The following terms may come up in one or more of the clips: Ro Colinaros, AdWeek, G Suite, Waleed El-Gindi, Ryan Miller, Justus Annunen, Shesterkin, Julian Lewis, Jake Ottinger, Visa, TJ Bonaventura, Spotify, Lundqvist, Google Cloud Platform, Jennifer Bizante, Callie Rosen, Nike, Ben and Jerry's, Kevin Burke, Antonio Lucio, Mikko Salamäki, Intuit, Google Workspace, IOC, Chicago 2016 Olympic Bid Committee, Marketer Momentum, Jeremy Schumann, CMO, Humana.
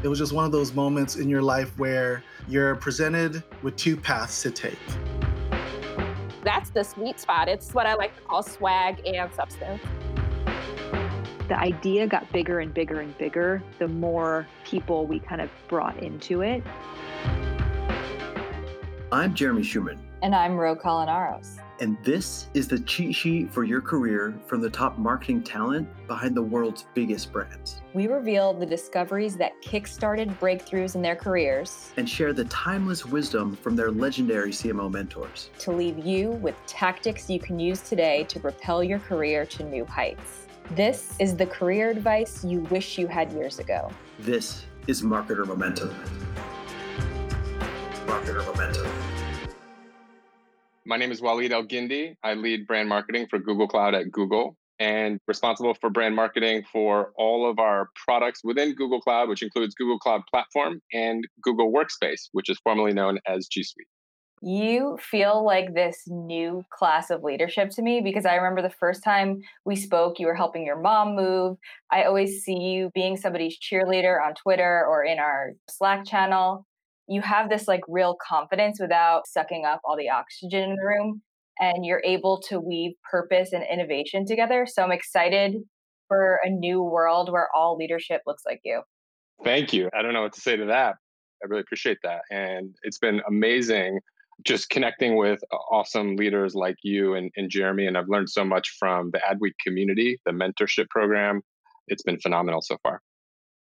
It was just one of those moments in your life where you're presented with two paths to take. That's the sweet spot. It's what I like to call swag and substance. The idea got bigger and bigger and bigger the more people we kind of brought into it. I'm Jeremy Schumann. And I'm Ro Colinaros. And this is the cheat sheet for your career from the top marketing talent behind the world's biggest brands. We reveal the discoveries that kickstarted breakthroughs in their careers. And share the timeless wisdom from their legendary CMO mentors. To leave you with tactics you can use today to propel your career to new heights. This is the career advice you wish you had years ago. This is Marketer Momentum. Marketer Momentum. My name is Waleed El-Gindi. I lead brand marketing for Google Cloud at Google and responsible for brand marketing for all of our products within Google Cloud, which includes Google Cloud Platform and Google Workspace, which is formerly known as G Suite. You feel like this new class of leadership to me because I remember the first time we spoke, you were helping your mom move. I always see you being somebody's cheerleader on Twitter or in our Slack channel. You have this like real confidence without sucking up all the oxygen in the room, and you're able to weave purpose and innovation together. So I'm excited for a new world where all leadership looks like you. Thank you. I don't know what to say to that. I really appreciate that. And it's been amazing just connecting with awesome leaders like you and Jeremy. And I've learned so much from the AdWeek community, the mentorship program. It's been phenomenal so far.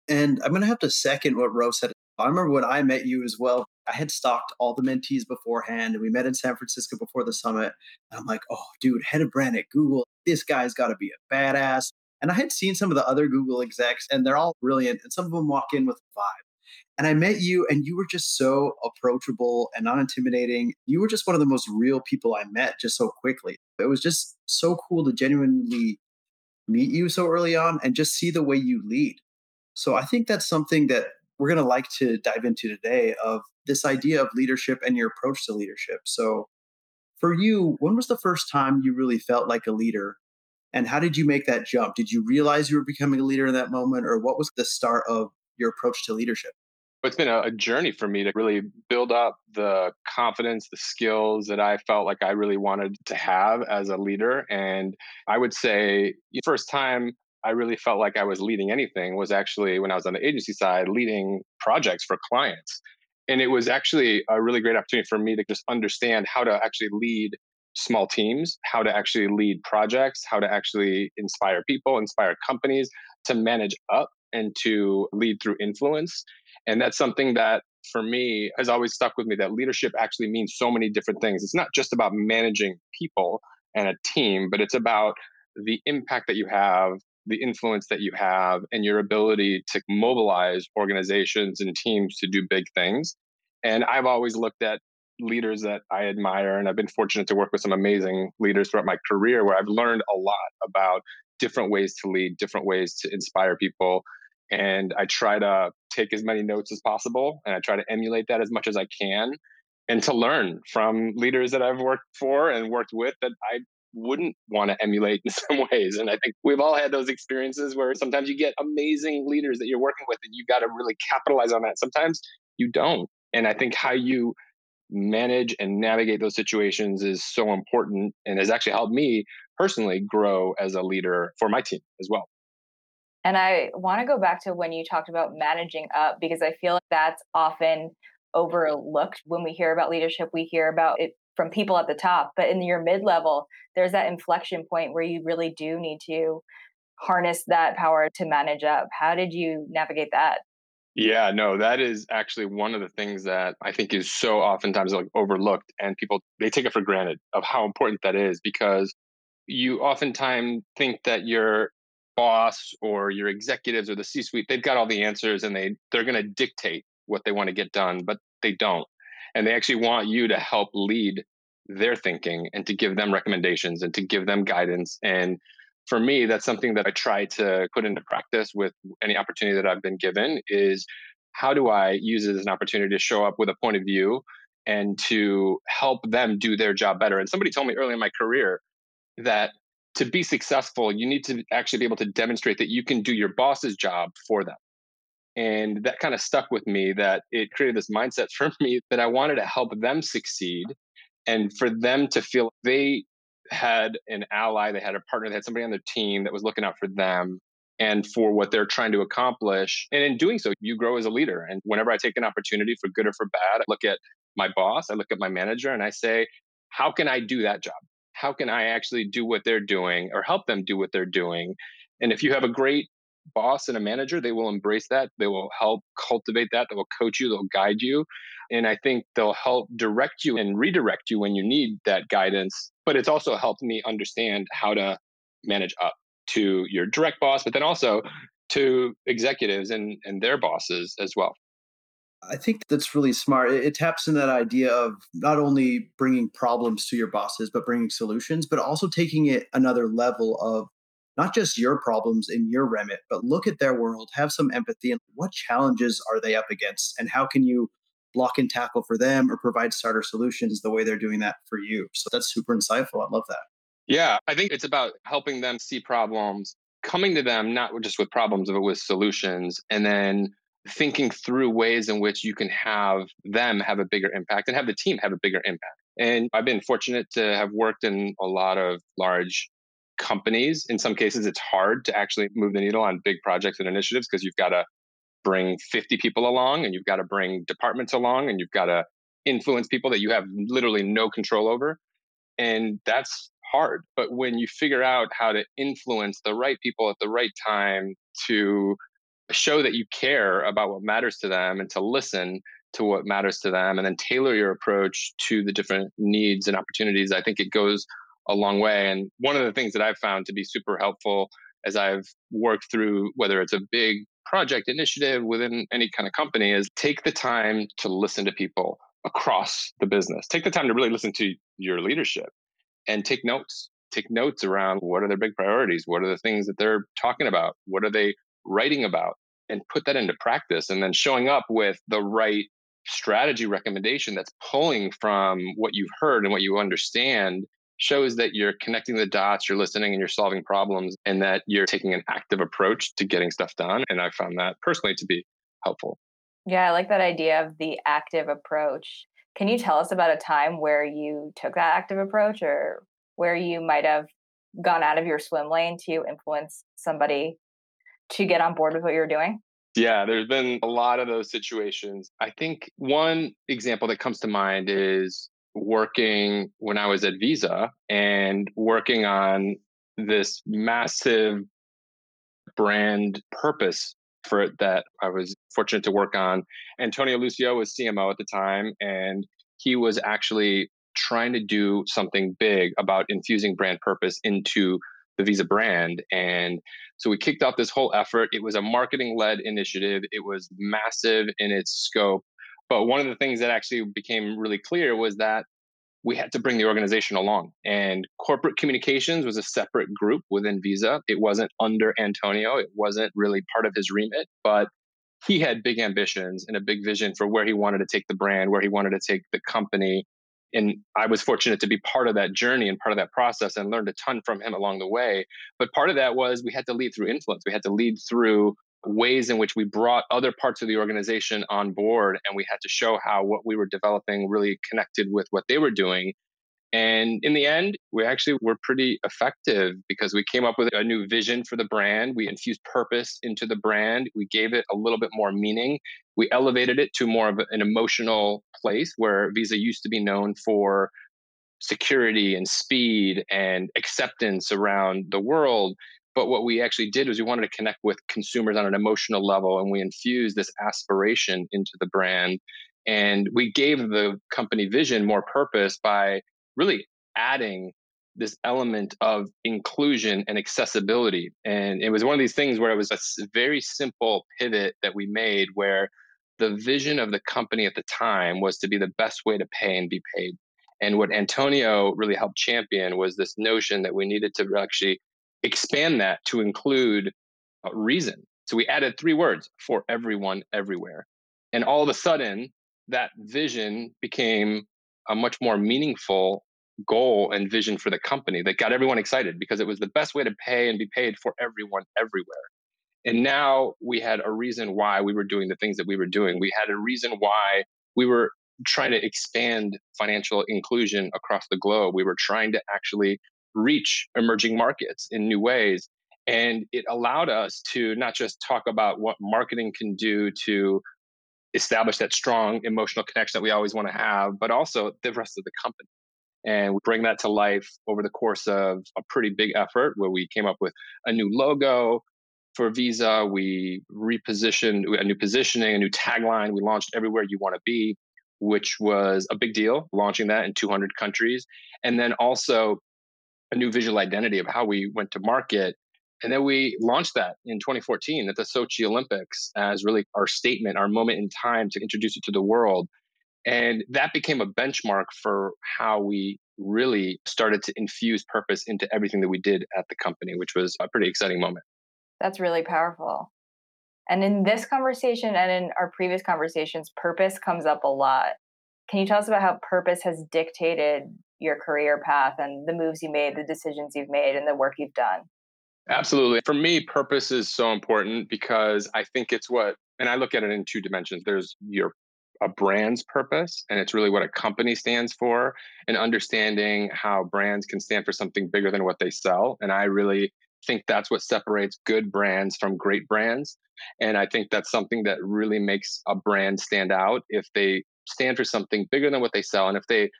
And I'm going to have to second what Ro said. I remember when I met you as well, I had stalked all the mentees beforehand and we met in San Francisco before the summit. And I'm like, oh, dude, head of brand at Google, this guy's got to be a badass. And I had seen some of the other Google execs and they're all brilliant. And some of them walk in with a vibe. And I met you and you were just so approachable and not intimidating. You were just one of the most real people I met just so quickly. It was just so cool to genuinely meet you so early on and just see the way you lead. So I think that's something that we're going to like to dive into today of this idea of leadership and your approach to leadership. So for you, when was the first time you really felt like a leader and how did you make that jump? Did you realize you were becoming a leader in that moment or what was the start of your approach to leadership? It's been a journey for me to really build up the confidence, the skills that I felt like I really wanted to have as a leader. And I would say the first time I really felt like I was leading anything was actually when I was on the agency side, leading projects for clients. And it was actually a really great opportunity for me to just understand how to actually lead small teams, how to actually lead projects, how to actually inspire people, inspire companies, to manage up and to lead through influence. And that's something that for me has always stuck with me, that leadership actually means so many different things. It's not just about managing people and a team, but it's about the impact that you have, the influence that you have, and your ability to mobilize organizations and teams to do big things. And I've always looked at leaders that I admire, and I've been fortunate to work with some amazing leaders throughout my career where I've learned a lot about different ways to lead, different ways to inspire people. And I try to take as many notes as possible, and I try to emulate that as much as I can, and to learn from leaders that I've worked for and worked with that I wouldn't want to emulate in some ways. And I think we've all had those experiences where sometimes you get amazing leaders that you're working with, and you got to really capitalize on that. Sometimes you don't. And I think how you manage and navigate those situations is so important and has actually helped me personally grow as a leader for my team as well. And I want to go back to when you talked about managing up, because I feel like that's often overlooked. When we hear about leadership, we hear about it from people at the top, but in your mid-level, there's that inflection point where you really do need to harness that power to manage up. How did you navigate that? Yeah, no, that is actually one of the things that I think is so oftentimes like overlooked, and people, they take it for granted of how important that is, because you oftentimes think that you're boss or your executives or the C-suite, they've got all the answers and they're going to dictate what they want to get done, but they don't. And they actually want you to help lead their thinking and to give them recommendations and to give them guidance. And for me, that's something that I try to put into practice with any opportunity that I've been given, is how do I use it as an opportunity to show up with a point of view and to help them do their job better. And somebody told me early in my career that to be successful, you need to actually be able to demonstrate that you can do your boss's job for them. And that kind of stuck with me, that it created this mindset for me that I wanted to help them succeed and for them to feel they had an ally, they had a partner, they had somebody on their team that was looking out for them and for what they're trying to accomplish. And in doing so, you grow as a leader. And whenever I take an opportunity for good or for bad, I look at my boss, I look at my manager, and I say, how can I do that job? How can I actually do what they're doing or help them do what they're doing? And if you have a great boss and a manager, they will embrace that. They will help cultivate that. They will coach you. They'll guide you. And I think they'll help direct you and redirect you when you need that guidance. But it's also helped me understand how to manage up to your direct boss, but then also to executives and their bosses as well. I think that's really smart. It taps into that idea of not only bringing problems to your bosses, but bringing solutions, but also taking it another level of not just your problems in your remit, but look at their world, have some empathy, and what challenges are they up against? And how can you block and tackle for them or provide starter solutions the way they're doing that for you? So that's super insightful. I love that. Yeah, I think it's about helping them see problems, coming to them, not just with problems, but with solutions, and then thinking through ways in which you can have them have a bigger impact and have the team have a bigger impact. And I've been fortunate to have worked in a lot of large companies. In some cases, it's hard to actually move the needle on big projects and initiatives because you've got to bring 50 people along and you've got to bring departments along and you've got to influence people that you have literally no control over. And that's hard. But when you figure out how to influence the right people at the right time to show that you care about what matters to them and to listen to what matters to them and then tailor your approach to the different needs and opportunities, I think it goes a long way. And one of the things that I've found to be super helpful as I've worked through, whether it's a big project initiative within any kind of company, is take the time to listen to people across the business. Take the time to really listen to your leadership and take notes. Take notes around what are their big priorities? What are the things that they're talking about? What are they writing about? And put that into practice and then showing up with the right strategy recommendation that's pulling from what you've heard and what you understand shows that you're connecting the dots, you're listening, and you're solving problems, and that you're taking an active approach to getting stuff done. And I found that personally to be helpful. Yeah, I like that idea of the active approach. Can you tell us about a time where you took that active approach or where you might have gone out of your swim lane to influence somebody to get on board with what you're doing? Yeah, there's been a lot of those situations. I think one example that comes to mind is working when I was at Visa and working on this massive brand purpose for it that I was fortunate to work on. Antonio Lucio was CMO at the time, and he was actually trying to do something big about infusing brand purpose into the Visa brand. And so we kicked off this whole effort. It was a marketing-led initiative. It was massive in its scope. But one of the things that actually became really clear was that we had to bring the organization along. And corporate communications was a separate group within Visa. It wasn't under Antonio. It wasn't really part of his remit. But he had big ambitions and a big vision for where he wanted to take the brand, where he wanted to take the company. And I was fortunate to be part of that journey and part of that process and learned a ton from him along the way. But part of that was we had to lead through influence. We had to lead through ways in which we brought other parts of the organization on board, and we had to show how what we were developing really connected with what they were doing. And in the end, we actually were pretty effective because we came up with a new vision for the brand. We infused purpose into the brand. We gave it a little bit more meaning. We elevated it to more of an emotional place where Visa used to be known for security and speed and acceptance around the world. But what we actually did was we wanted to connect with consumers on an emotional level, and we infused this aspiration into the brand. And we gave the company vision more purpose by really adding this element of inclusion and accessibility. And it was one of these things where it was a very simple pivot that we made where the vision of the company at the time was to be the best way to pay and be paid. And what Antonio really helped champion was this notion that we needed to actually expand that to include reason. So we added three words: for everyone, everywhere. And all of a sudden, that vision became a much more meaningful goal and vision for the company that got everyone excited because it was the best way to pay and be paid for everyone, everywhere. And now we had a reason why we were doing the things that we were doing. We had a reason why we were trying to expand financial inclusion across the globe. We were trying to actually reach emerging markets in new ways. And it allowed us to not just talk about what marketing can do to establish that strong emotional connection that we always want to have, but also the rest of the company. And we bring that to life over the course of a pretty big effort where we came up with a new logo for Visa. We repositioned a new positioning, a new tagline. We launched Everywhere You Want to Be, which was a big deal, launching that in 200 countries. And then also a new visual identity of how we went to market. And then we launched that in 2014 at the Sochi Olympics as really our statement, our moment in time to introduce it to the world. And that became a benchmark for how we really started to infuse purpose into everything that we did at the company, which was a pretty exciting moment. That's really powerful. And in this conversation and in our previous conversations, purpose comes up a lot. Can you tell us about how purpose has dictated your career path and the moves you made, the decisions you've made, and the work you've done? Absolutely. For me, purpose is so important because I think it's what, and I look at it in two dimensions. There's a brand's purpose, and it's really what a company stands for, and understanding how brands can stand for something bigger than what they sell. And I really think that's what separates good brands from great brands. And I think that's something that really makes a brand stand out, if they stand for something bigger than what they sell, and if they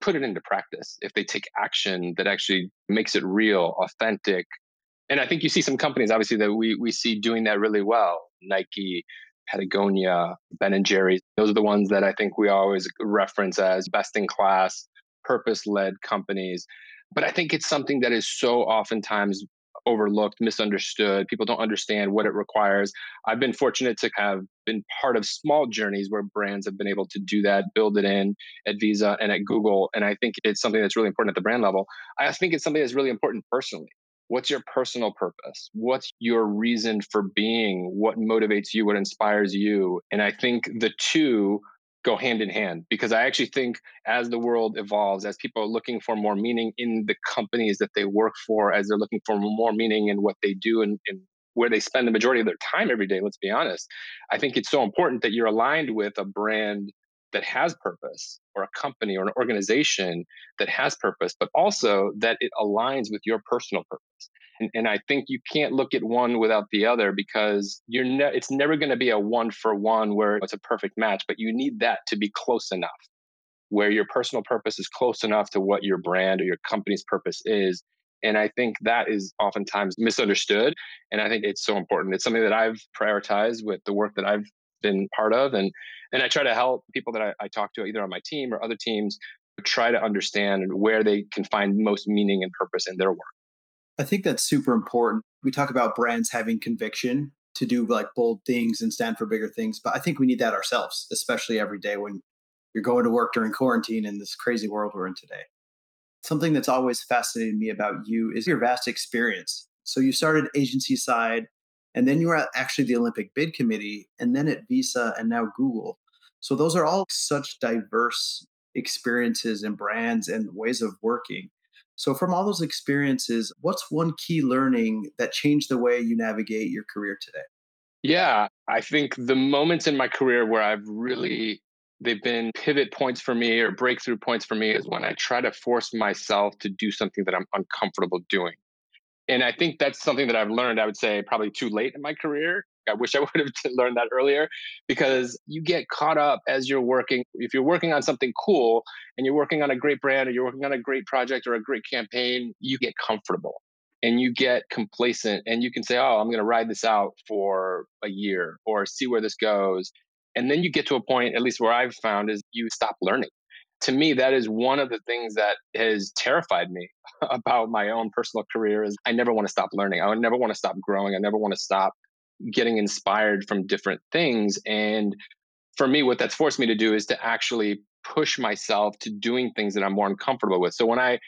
put it into practice, if they take action that actually makes it real, authentic. And I think you see some companies, obviously, that we see doing that really well. Nike, Patagonia, Ben and Jerry's. Those are the ones that I think we always reference as best-in-class, purpose-led companies. But I think it's something that is so oftentimes overlooked, misunderstood. People don't understand what it requires. I've been fortunate to have been part of small journeys where brands have been able to do that, build it in at Visa and at Google. And I think it's something that's really important at the brand level. I think it's something that's really important personally. What's your personal purpose? What's your reason for being? What motivates you? What inspires you? And I think the two go hand in hand, because I actually think as the world evolves, as people are looking for more meaning in the companies that they work for, as they're looking for more meaning in what they do and where they spend the majority of their time every day, let's be honest, I think it's so important that you're aligned with a brand that has purpose, or a company or an organization that has purpose, but also that it aligns with your personal purpose. And I think you can't look at one without the other, because it's never going to be a one for one where it's a perfect match, but you need that to be close enough, where your personal purpose is close enough to what your brand or your company's purpose is. And I think that is oftentimes misunderstood. And I think it's so important. It's something that I've prioritized with the work that I've been part of. And I try to help people that I talk to, either on my team or other teams, try to understand where they can find most meaning and purpose in their work. I think that's super important. We talk about brands having conviction to do like bold things and stand for bigger things, but I think we need that ourselves, especially every day when you're going to work during quarantine in this crazy world we're in today. Something that's always fascinated me about you is your vast experience. So you started agency side, and then you were at actually the Olympic Bid Committee, and then at Visa and now Google. So those are all such diverse experiences and brands and ways of working. So from all those experiences, what's one key learning that changed the way you navigate your career today? Yeah, I think the moments in my career where they've been pivot points for me or breakthrough points for me is when I try to force myself to do something that I'm uncomfortable doing. And I think that's something that I've learned, I would say, probably too late in my career. I wish I would have learned that earlier, because you get caught up as you're working. If you're working on something cool and you're working on a great brand or you're working on a great project or a great campaign, you get comfortable and you get complacent and you can say, oh, I'm going to ride this out for a year or see where this goes. And then you get to a point, at least where I've found, is you stop learning. To me, that is one of the things that has terrified me about my own personal career is I never want to stop learning. I never want to stop growing. I never want to stop getting inspired from different things. And for me, what that's forced me to do is to actually push myself to doing things that I'm more uncomfortable with. So when I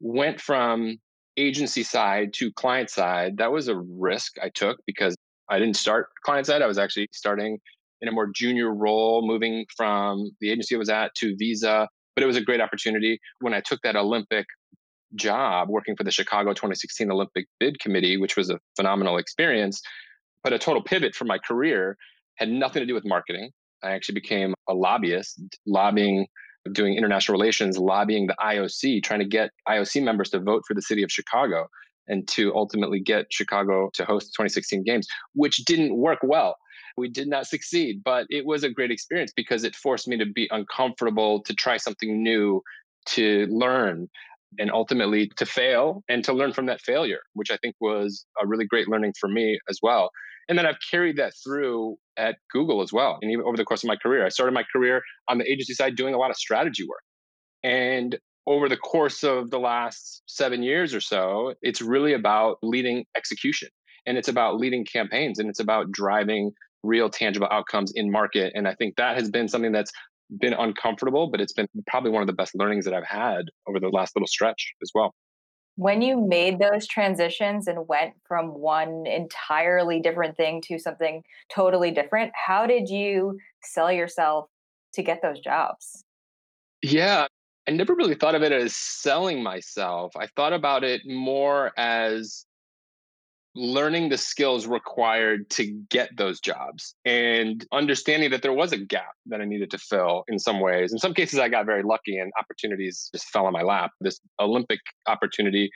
went from agency side to client side, that was a risk I took because I didn't start client side. I was actually starting in a more junior role, moving from the agency I was at to Visa. But it was a great opportunity. When I took that Olympic job working for the Chicago 2016 Olympic Bid Committee, which was a phenomenal experience, But a total pivot from my career had nothing to do with marketing. I actually became a lobbyist, lobbying, doing international relations, lobbying the IOC, trying to get IOC members to vote for the city of Chicago and to ultimately get Chicago to host the 2016 Games, which didn't work well. We did not succeed, but it was a great experience because it forced me to be uncomfortable, to try something new, to learn, and ultimately to fail and to learn from that failure, which I think was a really great learning for me as well. And then I've carried that through at Google as well. And even over the course of my career, I started my career on the agency side doing a lot of strategy work. And over the course of the last 7 years or so, it's really about leading execution. And it's about leading campaigns. And it's about driving real tangible outcomes in market. And I think that has been something that's been uncomfortable, but it's been probably one of the best learnings that I've had over the last little stretch as well. When you made those transitions and went from one entirely different thing to something totally different, how did you sell yourself to get those jobs? Yeah, I never really thought of it as selling myself. I thought about it more as learning the skills required to get those jobs and understanding that there was a gap that I needed to fill in some ways. In some cases, I got very lucky and opportunities just fell on my lap. This Olympic opportunity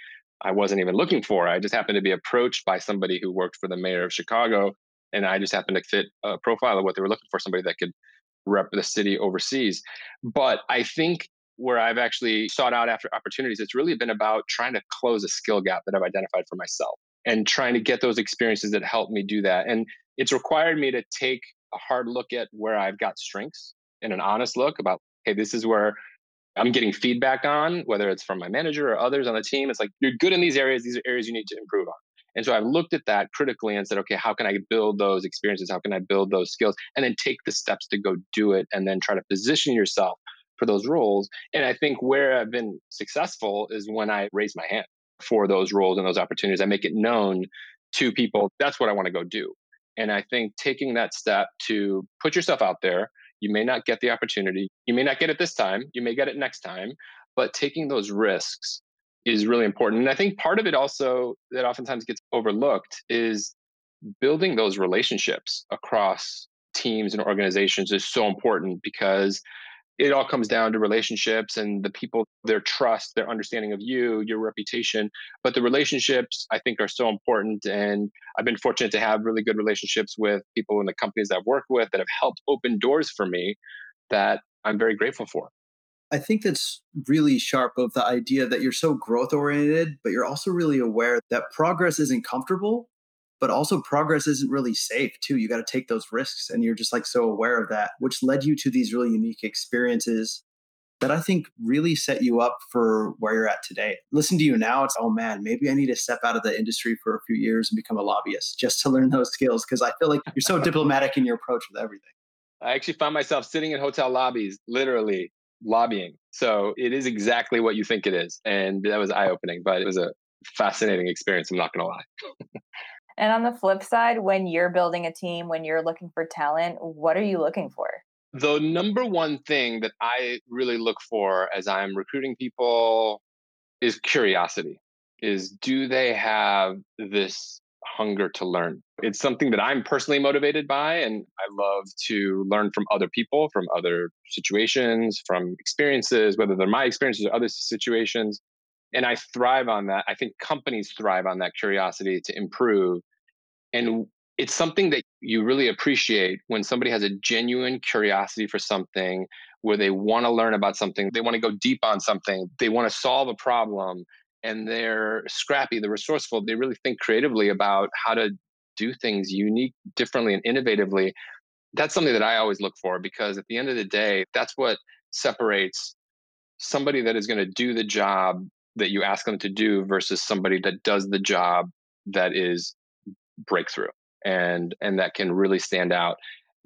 I wasn't even looking for. I just happened to be approached by somebody who worked for the mayor of Chicago. And I just happened to fit a profile of what they were looking for, somebody that could rep the city overseas. But I think where I've actually sought out after opportunities, it's really been about trying to close a skill gap that I've identified for myself, and trying to get those experiences that helped me do that. And it's required me to take a hard look at where I've got strengths and an honest look about, hey, this is where I'm getting feedback on, whether it's from my manager or others on the team. It's like, you're good in these are areas you need to improve on. And so I've looked at that critically and said, okay, how can I build those experiences? How can I build those skills? And then take the steps to go do it and then try to position yourself for those roles. And I think where I've been successful is when I raise my hand for those roles and those opportunities. I make it known to people, that's what I want to go do. And I think taking that step to put yourself out there, you may not get the opportunity, you may not get it this time, you may get it next time, but taking those risks is really important. And I think part of it also that oftentimes gets overlooked is building those relationships across teams and organizations is so important because it all comes down to relationships and the people, their trust, their understanding of you, your reputation. But the relationships, I think, are so important. And I've been fortunate to have really good relationships with people in the companies that I've worked with that have helped open doors for me that I'm very grateful for. I think that's really sharp of the idea that you're so growth oriented, but you're also really aware that progress isn't comfortable, but also progress isn't really safe too. You got to take those risks and you're just like so aware of that, which led you to these really unique experiences that I think really set you up for where you're at today. Listen to you now, it's, oh man, maybe I need to step out of the industry for a few years and become a lobbyist just to learn those skills because I feel like you're so diplomatic in your approach with everything. I actually found myself sitting in hotel lobbies, literally lobbying. So it is exactly what you think it is. And that was eye-opening, but it was a fascinating experience, I'm not going to lie. And on the flip side, when you're building a team, when you're looking for talent, what are you looking for? The number one thing that I really look for as I'm recruiting people is curiosity, is do they have this hunger to learn? It's something that I'm personally motivated by, and I love to learn from other people, from other situations, from experiences, whether they're my experiences or other situations. And I thrive on that. I think companies thrive on that curiosity to improve. And it's something that you really appreciate when somebody has a genuine curiosity for something, where they want to learn about something, they want to go deep on something, they want to solve a problem, and they're scrappy, they're resourceful, they really think creatively about how to do things unique, differently, and innovatively. That's something that I always look for because at the end of the day, that's what separates somebody that is going to do the job that you ask them to do versus somebody that does the job that is breakthrough and that can really stand out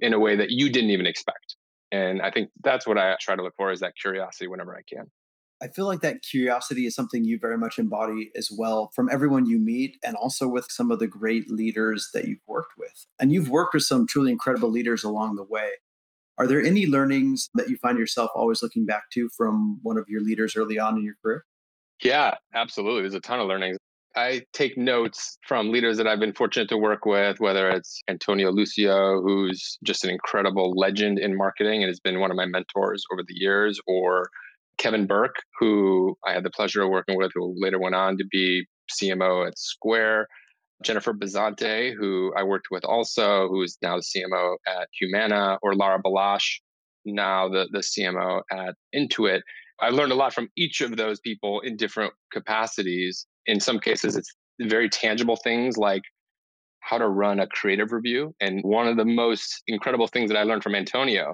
in a way that you didn't even expect. And I think that's what I try to look for, is that curiosity whenever I can. I feel like that curiosity is something you very much embody as well from everyone you meet and also with some of the great leaders that you've worked with. And you've worked with some truly incredible leaders along the way. Are there any learnings that you find yourself always looking back to from one of your leaders early on in your career? Yeah, absolutely. There's a ton of learnings. I take notes from leaders that I've been fortunate to work with, whether it's Antonio Lucio, who's just an incredible legend in marketing and has been one of my mentors over the years, or Kevin Burke, who I had the pleasure of working with, who later went on to be CMO at Square, Jennifer Bizante, who I worked with also, who is now the CMO at Humana, or Lara Balash, now the CMO at Intuit. I learned a lot from each of those people in different capacities. In some cases, it's very tangible things like how to run a creative review. And one of the most incredible things that I learned from Antonio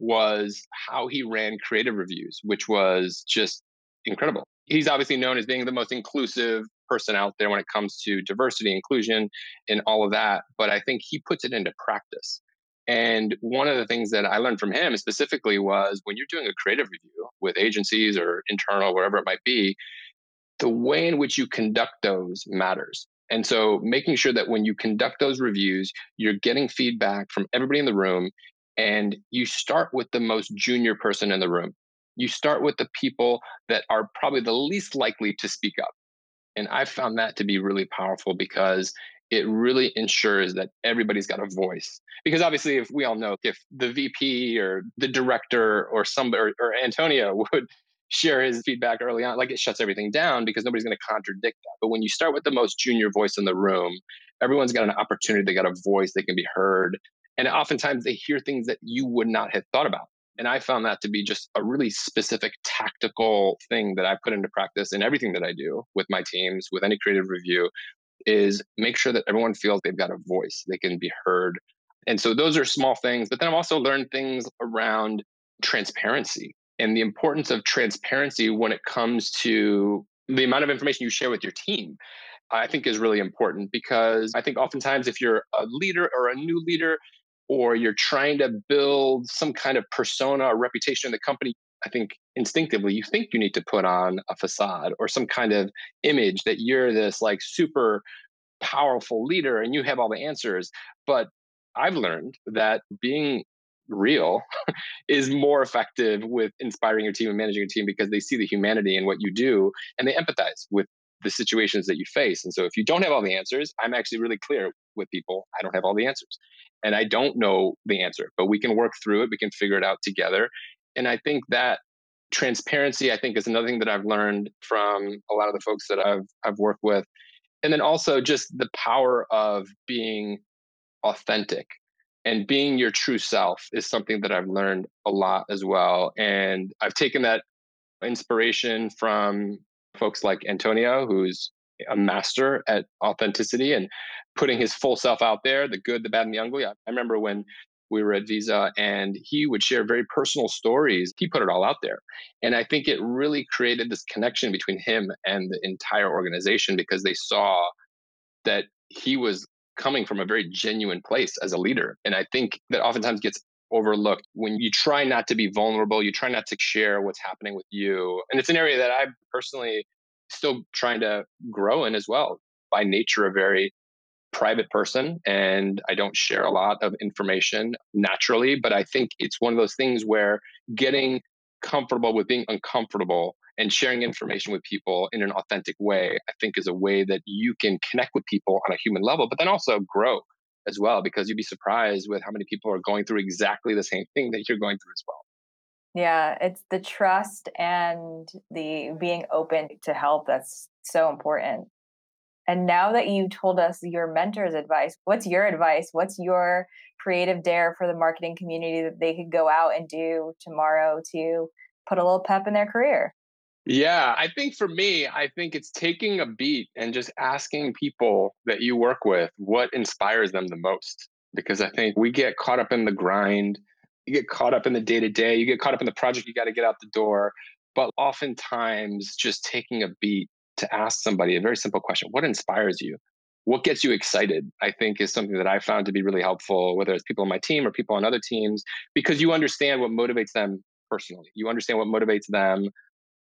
was how he ran creative reviews, which was just incredible. He's obviously known as being the most inclusive person out there when it comes to diversity, inclusion, and all of that. But I think he puts it into practice. And one of the things that I learned from him specifically was when you're doing a creative review with agencies or internal, wherever it might be, the way in which you conduct those matters. And so making sure that when you conduct those reviews, you're getting feedback from everybody in the room, and you start with the most junior person in the room. You start with the people that are probably the least likely to speak up. And I found that to be really powerful because it really ensures that everybody's got a voice. Because obviously, if we all know, if the VP or the director or somebody or Antonio would share his feedback early on, like it shuts everything down because nobody's going to contradict that. But when you start with the most junior voice in the room, everyone's got an opportunity. They got a voice. They can be heard. And oftentimes they hear things that you would not have thought about. And I found that to be just a really specific tactical thing that I put into practice in everything that I do with my teams, with any creative review, is make sure that everyone feels they've got a voice, they can be heard. And so those are small things. But then I've also learned things around transparency and the importance of transparency when it comes to the amount of information you share with your team, I think is really important. Because I think oftentimes if you're a leader or a new leader, or you're trying to build some kind of persona or reputation in the company, I think instinctively you think you need to put on a facade or some kind of image that you're this like super powerful leader and you have all the answers. But I've learned that being real is more effective with inspiring your team and managing your team because they see the humanity in what you do and they empathize with the situations that you face. And so if you don't have all the answers, I'm actually really clear with people. I don't have all the answers and I don't know the answer, but we can work through it. We can figure it out together. And I think that transparency, I think, is another thing that I've learned from a lot of the folks that I've worked with. And then also just the power of being authentic and being your true self is something that I've learned a lot as well. And I've taken that inspiration from folks like Antonio, who's a master at authenticity and putting his full self out there, the good, the bad, and the ugly. I remember when we were at Visa and he would share very personal stories. He put it all out there. And I think it really created this connection between him and the entire organization because they saw that he was coming from a very genuine place as a leader. And I think that oftentimes gets overlooked when you try not to be vulnerable, you try not to share what's happening with you. And it's an area that I'm personally still trying to grow in as well. By nature, a very private person, and I don't share a lot of information naturally, but I think it's one of those things where getting comfortable with being uncomfortable and sharing information with people in an authentic way, I think is a way that you can connect with people on a human level, but then also grow as well, because you'd be surprised with how many people are going through exactly the same thing that you're going through as well. Yeah, it's the trust and the being open to help that's so important. And now that you told us your mentor's advice, what's your advice? What's your creative dare for the marketing community that they could go out and do tomorrow to put a little pep in their career? Yeah, I think for me, I think it's taking a beat and just asking people that you work with what inspires them the most. Because I think we get caught up in the grind, you get caught up in the day-to-day, you get caught up in the project you got to get out the door. But oftentimes just taking a beat to ask somebody a very simple question, what inspires you? What gets you excited? I think is something that I found to be really helpful, whether it's people on my team or people on other teams, because you understand what motivates them personally. You understand what motivates them,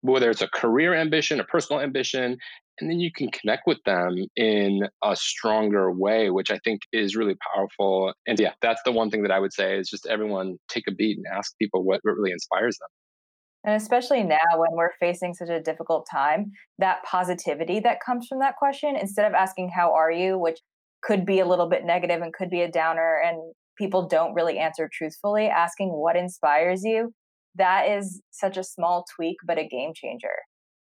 whether it's a career ambition, a personal ambition, and then you can connect with them in a stronger way, which I think is really powerful. And yeah, that's the one thing that I would say is just everyone take a beat and ask people what really inspires them. And especially now when we're facing such a difficult time, that positivity that comes from that question, instead of asking, how are you, which could be a little bit negative and could be a downer and people don't really answer truthfully, asking what inspires you, that is such a small tweak, but a game changer.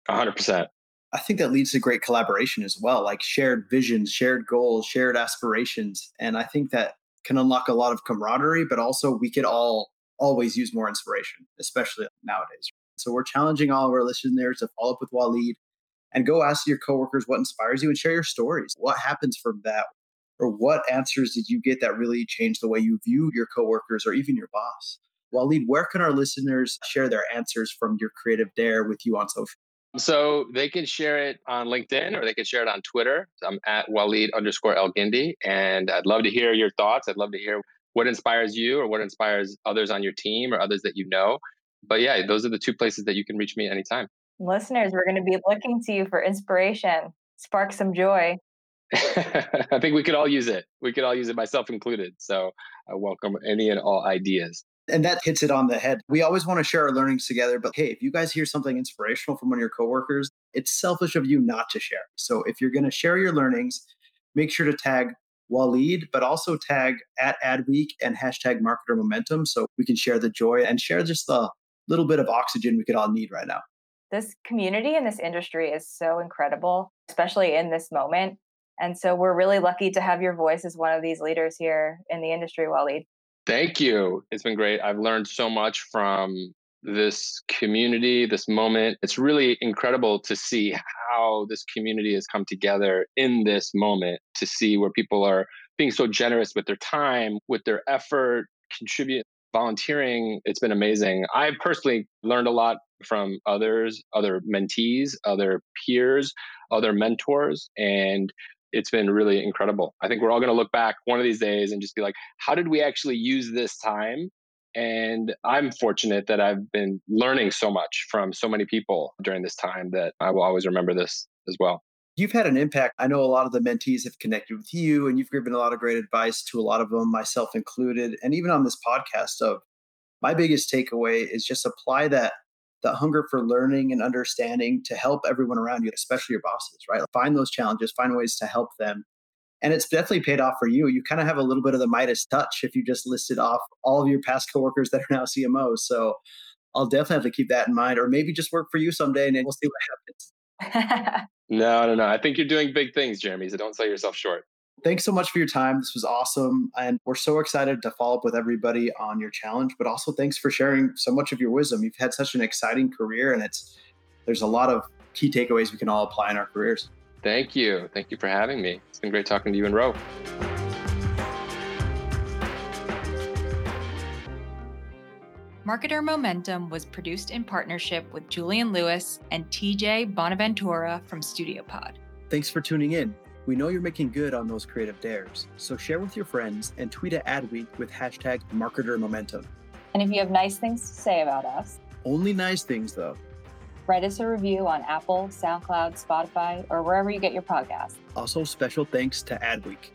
100%. I think that leads to great collaboration as well, like shared visions, shared goals, shared aspirations. And I think that can unlock a lot of camaraderie, but also we could all always use more inspiration, especially nowadays. So we're challenging all of our listeners to follow up with Waleed and go ask your coworkers what inspires you and share your stories. What happens from that? Or what answers did you get that really changed the way you view your coworkers or even your boss? Waleed, where can our listeners share their answers from your creative dare with you on social? So they can share it on LinkedIn or they can share it on Twitter. I'm at @Waleed_El-Gindi. And I'd love to hear your thoughts. I'd love to hear what inspires you or what inspires others on your team or others that you know. But yeah, those are the two places that you can reach me anytime. Listeners, we're going to be looking to you for inspiration. Spark some joy. I think we could all use it. We could all use it, myself included. So I welcome any and all ideas. And that hits it on the head. We always want to share our learnings together. But hey, if you guys hear something inspirational from one of your coworkers, it's selfish of you not to share. So if you're going to share your learnings, make sure to tag Waleed, but also tag @AdWeek and #MarketerMomentum. So we can share the joy and share just the little bit of oxygen we could all need right now. This community and this industry is so incredible, especially in this moment. And so we're really lucky to have your voice as one of these leaders here in the industry, Waleed. Thank you. It's been great. I've learned so much from this community, this moment. It's really incredible to see how this community has come together in this moment, to see where people are being so generous with their time, with their effort, contribute, volunteering. It's been amazing. I personally learned a lot from others, other mentees, other peers, other mentors, and it's been really incredible. I think we're all going to look back one of these days and just be like, how did we actually use this time? And I'm fortunate that I've been learning so much from so many people during this time that I will always remember this as well. You've had an impact. I know a lot of the mentees have connected with you and you've given a lot of great advice to a lot of them, myself included. And even on this podcast, of my biggest takeaway is just apply that hunger for learning and understanding to help everyone around you, especially your bosses, right? Find those challenges, find ways to help them. And it's definitely paid off for you. You kind of have a little bit of the Midas touch if you just listed off all of your past coworkers that are now CMOs. So I'll definitely have to keep that in mind, or maybe just work for you someday and then we'll see what happens. No. I think you're doing big things, Jeremy. So don't sell yourself short. Thanks so much for your time. This was awesome. And we're so excited to follow up with everybody on your challenge, but also thanks for sharing so much of your wisdom. You've had such an exciting career and there's a lot of key takeaways we can all apply in our careers. Thank you. Thank you for having me. It's been great talking to you and Ro. Marketer Momentum was produced in partnership with Julian Lewis and TJ Bonaventura from StudioPod. Thanks for tuning in. We know you're making good on those creative dares, so share with your friends and tweet at @AdWeek with #MarketerMomentum. And if you have nice things to say about us. Only nice things, though. Write us a review on Apple, SoundCloud, Spotify, or wherever you get your podcasts. Also, special thanks to @AdWeek.